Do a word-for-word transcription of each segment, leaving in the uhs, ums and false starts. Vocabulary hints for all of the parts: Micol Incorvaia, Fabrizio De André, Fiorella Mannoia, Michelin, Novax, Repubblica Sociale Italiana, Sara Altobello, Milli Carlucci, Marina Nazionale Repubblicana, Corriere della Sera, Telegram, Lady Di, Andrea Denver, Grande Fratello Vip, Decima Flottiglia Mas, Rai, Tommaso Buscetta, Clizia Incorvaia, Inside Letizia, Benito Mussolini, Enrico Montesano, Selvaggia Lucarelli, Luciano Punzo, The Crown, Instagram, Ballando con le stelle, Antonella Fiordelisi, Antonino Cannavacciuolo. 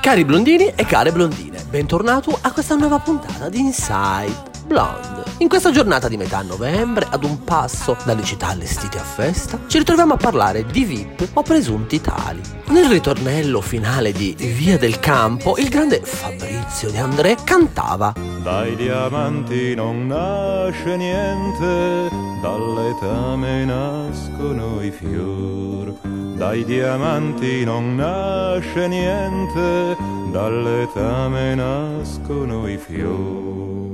Cari blondini e care blondine, bentornato a questa nuova puntata di Inside Blonde. In questa giornata di metà novembre, ad un passo dalle città allestite a festa, ci ritroviamo a parlare di V I P o presunti tali. Nel ritornello finale di Via del Campo, il grande Fabrizio De André cantava: dai diamanti non nasce niente, dalle tame nascono i fior. Dai diamanti non nasce niente, dalle tame nascono i fior.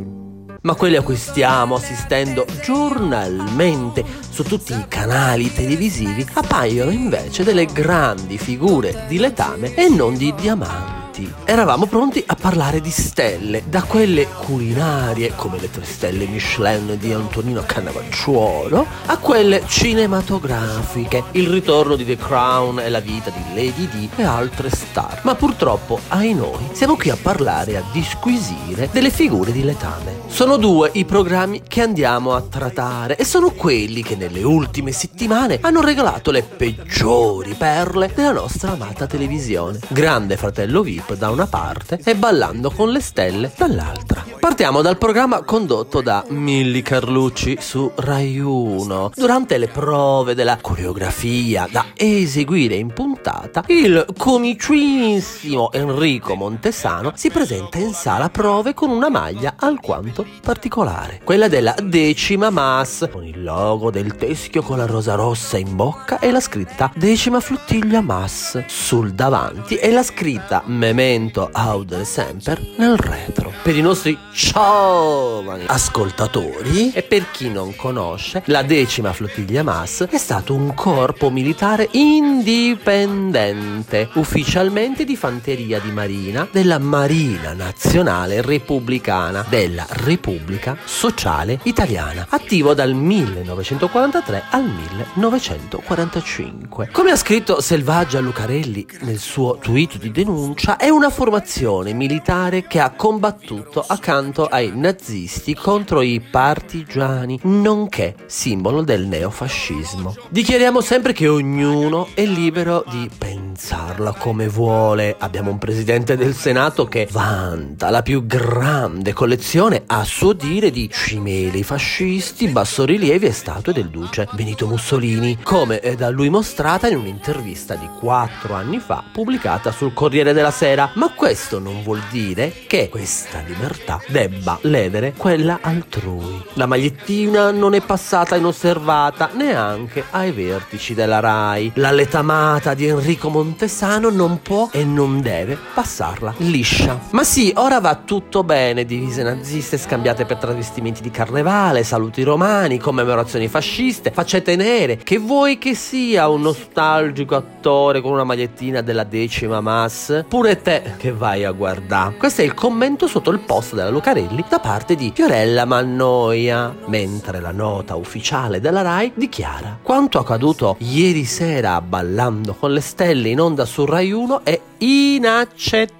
Ma quelli a cui stiamo assistendo giornalmente su tutti i canali televisivi appaiono invece delle grandi figure di letame e non di diamanti. Eravamo pronti a parlare di stelle, da quelle culinarie come le tre stelle Michelin di Antonino Cannavacciuolo a quelle cinematografiche, il ritorno di The Crown e la vita di Lady Di e altre star. Ma purtroppo, ahi noi, siamo qui a parlare, a disquisire delle figure di letame. Sono due i programmi che andiamo a trattare e sono quelli che nelle ultime settimane hanno regalato le peggiori perle della nostra amata televisione. Grande Fratello Vip da una parte e Ballando con le stelle dall'altra. Partiamo dal programma condotto da Milli Carlucci su Rai uno. Durante le prove della coreografia da eseguire in puntata, il comicissimo Enrico Montesano si presenta in sala prove con una maglia alquanto particolare, quella della Decima Mas, con il logo del teschio con la rosa rossa in bocca e la scritta Decima Flottiglia Mas sul davanti e la scritta Memento Aud Semper nel retro. Per i nostri giovani ascoltatori e per chi non conosce, la Decima Flottiglia Mas è stato un corpo militare indipendente, ufficialmente di fanteria di marina, della Marina Nazionale Repubblicana della Repubblica Sociale Italiana, attivo dal millenovecentoquarantatré al millenovecentoquarantacinque. Come ha scritto Selvaggia Lucarelli nel suo tweet di denuncia, è una formazione militare che ha combattuto accanto ai nazisti contro i partigiani, nonché simbolo del neofascismo. Dichiariamo sempre che ognuno è libero di pensarla come vuole. Abbiamo un presidente del Senato che vanta la più grande collezione, a suo dire, di cimeli fascisti, bassorilievi e statue del duce Benito Mussolini, come è da lui mostrata in un'intervista di quattro anni fa pubblicata sul Corriere della Sera. Ma questo non vuol dire che questa libertà debba ledere quella altrui. La magliettina non è passata inosservata neanche ai vertici della Rai. La letamata di Enrico Montesano non può e non deve passarla liscia. Ma sì, ora va tutto bene: divise naziste scambiate per travestimenti di carnevale, saluti romani, commemorazioni fasciste, faccette nere. Che vuoi che sia un nostalgico attore con una magliettina della Decima Mas? Pure te che vai a guardare. Questo è il commento sotto il post della Lucarelli da parte di Fiorella Mannoia, mentre la nota ufficiale della Rai dichiara: quanto accaduto ieri sera Ballando con le stelle in onda su Rai uno è inaccettabile.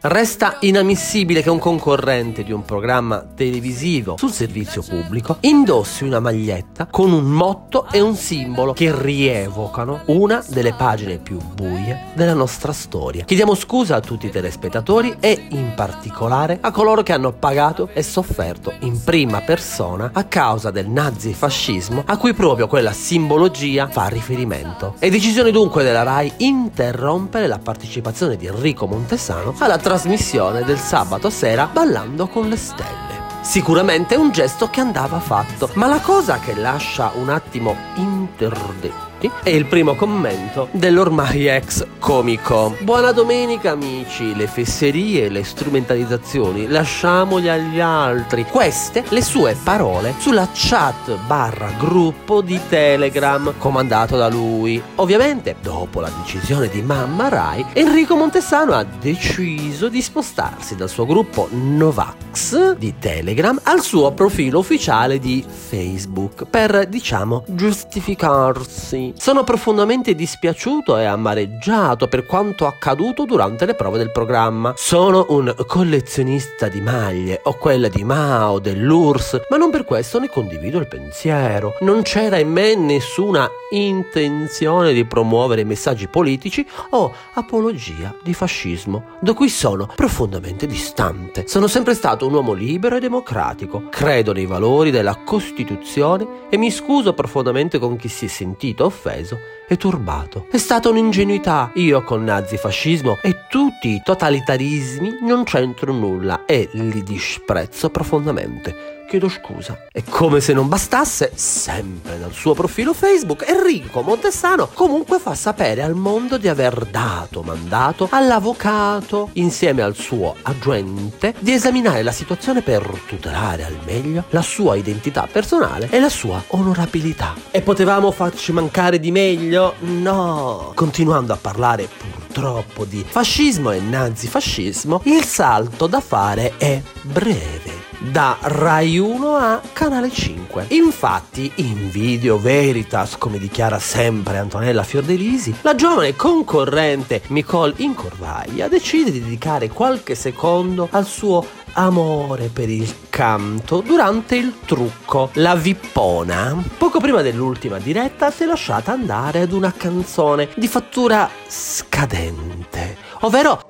Resta inammissibile che un concorrente di un programma televisivo sul servizio pubblico indossi una maglietta con un motto e un simbolo che rievocano una delle pagine più buie della nostra storia. Chiediamo scusa a tutti i telespettatori e in particolare a coloro che hanno pagato e sofferto in prima persona a causa del nazifascismo a cui proprio quella simbologia fa riferimento. È decisione dunque della Rai interrompere la partecipazione di Enrico Montesano alla trasmissione del sabato sera Ballando con le stelle. Sicuramente è un gesto che andava fatto, ma la cosa che lascia un attimo interdetti è il primo commento dell'ormai ex comico: buona domenica amici, le fesserie e le strumentalizzazioni lasciamole agli altri. Queste le sue parole sulla chat barra gruppo di Telegram comandato da lui. Ovviamente dopo la decisione di Mamma Rai, Enrico Montesano ha deciso di spostarsi dal suo gruppo Novax di Telegram al suo profilo ufficiale di Facebook per, diciamo, giustificarsi. Mussolini. Sono profondamente dispiaciuto e amareggiato per quanto accaduto durante le prove del programma. Sono un collezionista di maglie, o quella di Mao, dell'U R S S, ma non per questo ne condivido il pensiero. Non c'era in me nessuna intenzione di promuovere messaggi politici o apologia di fascismo, da cui sono profondamente distante. Sono sempre stato un uomo libero e democratico, credo nei valori della Costituzione e mi scuso profondamente con chi si è sentito offeso e turbato. È stata un'ingenuità. Io con nazifascismo e tutti i totalitarismi non c'entro nulla e li disprezzo profondamente. Chiedo scusa. E come se non bastasse, sempre dal suo profilo Facebook, Enrico Montesano comunque fa sapere al mondo di aver dato mandato all'avvocato, insieme al suo agente, di esaminare la situazione per tutelare al meglio la sua identità personale e la sua onorabilità. E potevamo farci mancare di meglio? No! Continuando a parlare purtroppo di fascismo e nazifascismo, il salto da fare è breve. Da Rai uno a Canale cinque. Infatti, in video Veritas, come dichiara sempre Antonella Fiordelisi, la giovane concorrente Micol Incorvaia decide di dedicare qualche secondo al suo amore per il canto durante il trucco. La vippona, poco prima dell'ultima diretta, si è lasciata andare ad una canzone di fattura scadente, ovvero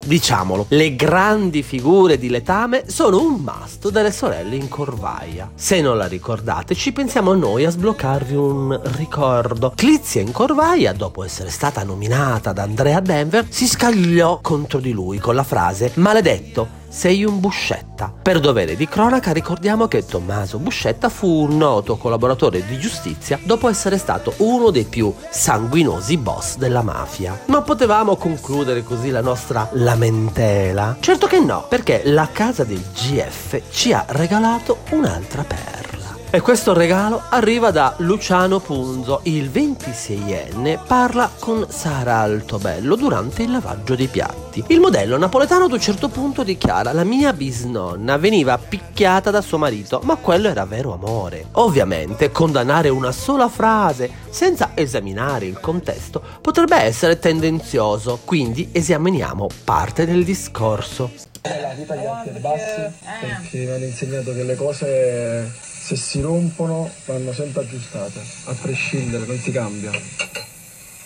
diciamolo, le grandi figure di letame sono un must delle sorelle Incorvaia. Se non la ricordate, ci pensiamo noi a sbloccarvi un ricordo. Clizia Incorvaia, dopo essere stata nominata da Andrea Denver, si scagliò contro di lui con la frase «Maledetto, sei un Buscetta». Per dovere di cronaca ricordiamo che Tommaso Buscetta fu un noto collaboratore di giustizia dopo essere stato uno dei più sanguinosi boss della mafia. Ma potevamo concludere così la nostra lamentela? Certo che no, perché la casa del G F ci ha regalato un'altra perla. E questo regalo arriva da Luciano Punzo. Il ventiseienne parla con Sara Altobello durante il lavaggio dei piatti. Il modello napoletano ad un certo punto dichiara: la mia bisnonna veniva picchiata da suo marito, ma quello era vero amore. Ovviamente condannare una sola frase senza esaminare il contesto potrebbe essere tendenzioso, quindi esaminiamo parte del discorso. La vita gli alti e bassi, perché mi hanno insegnato che le cose, se si rompono, vanno sempre aggiustate, a prescindere, non si cambia,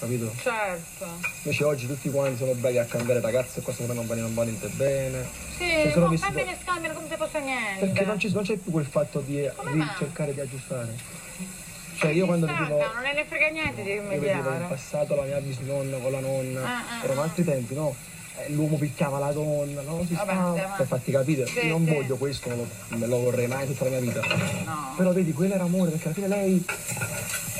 capito? Certo. Invece oggi tutti quanti sono belli a cambiare ragazze e cose che non vanno, non vanno bene. Sì, non fa bene scambiare come se fosse niente. Perché non, ci, non c'è più quel fatto di cercare di aggiustare. Cioè io quando ti dico... Non ne frega niente di immediato. In passato la mia bisnonna con la nonna, ah, ah, erano altri tempi, no? L'uomo picchiava la donna, no? Si Vabbè, sta... Per farti capire, sì, io non sì. voglio questo, non lo, me lo vorrei mai tutta la mia vita. No. Però vedi, quello era amore, perché alla fine lei...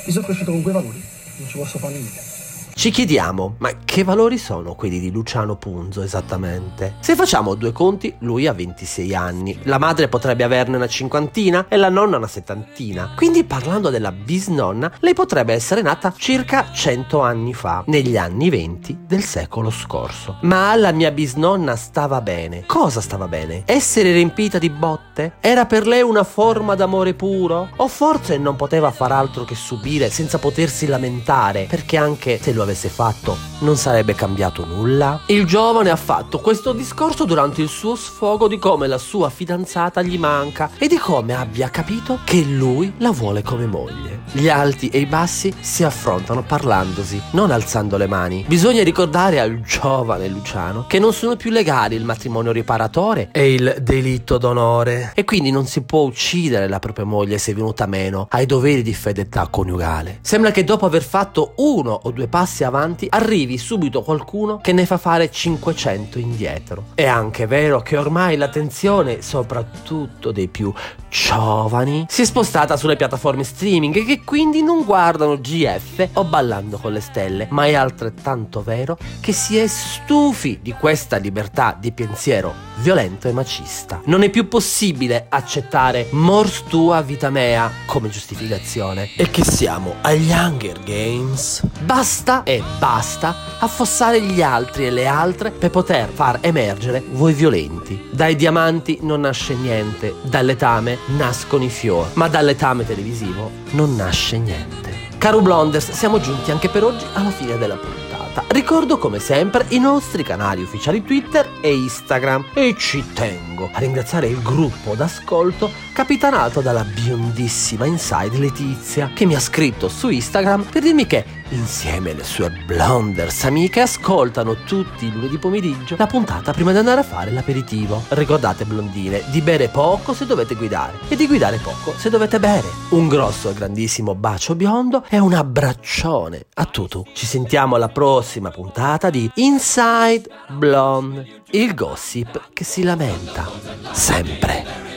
Mi sono cresciuto con quei valori, non ci posso fare niente. Ci chiediamo, ma che valori sono quelli di Luciano Punzo esattamente? Se facciamo due conti, lui ha ventisei anni, la madre potrebbe averne una cinquantina e la nonna una settantina. Quindi parlando della bisnonna, lei potrebbe essere nata circa cento anni fa, negli anni venti del secolo scorso. Ma alla mia bisnonna stava bene. Cosa stava bene? Essere riempita di botte? Era per lei una forma d'amore puro? O forse non poteva far altro che subire senza potersi lamentare, perché anche se lo avesse fatto non sarebbe cambiato nulla? Il giovane ha fatto questo discorso durante il suo sfogo di come la sua fidanzata gli manca e di come abbia capito che lui la vuole come moglie. Gli alti e i bassi si affrontano parlandosi, non alzando le mani. Bisogna ricordare al giovane Luciano che non sono più legali il matrimonio riparatore e il delitto d'onore, e quindi non si può uccidere la propria moglie se è venuta meno ai doveri di fedeltà coniugale. Sembra che dopo aver fatto uno o due passi avanti arrivi subito qualcuno che ne fa fare cinquecento indietro. È anche vero che ormai l'attenzione, soprattutto dei più giovani, si è spostata sulle piattaforme streaming, che quindi non guardano G F o Ballando con le Stelle, ma è altrettanto vero che si è stufi di questa libertà di pensiero violento e macista. Non è più possibile accettare mors tua vita mea come giustificazione. E che siamo agli Hunger Games? Basta e basta affossare gli altri e le altre per poter far emergere voi violenti. Dai diamanti non nasce niente, dal letame nascono i fiori, ma dal letame televisivo non nasce niente. Caro Blonders, siamo giunti anche per oggi alla fine della puntata. Ricordo come sempre i nostri canali ufficiali Twitter e Instagram, e ci tengo a ringraziare il gruppo d'ascolto capitanato dalla biondissima Inside Letizia, che mi ha scritto su Instagram per dirmi che insieme alle sue Blonders amiche ascoltano tutti i lunedì pomeriggio la puntata prima di andare a fare l'aperitivo. Ricordate blondine di bere poco se dovete guidare e di guidare poco se dovete bere. Un grosso e grandissimo bacio biondo e un abbraccione a tutti. Ci sentiamo alla prossima puntata di Inside Blonde, il gossip che si lamenta sempre.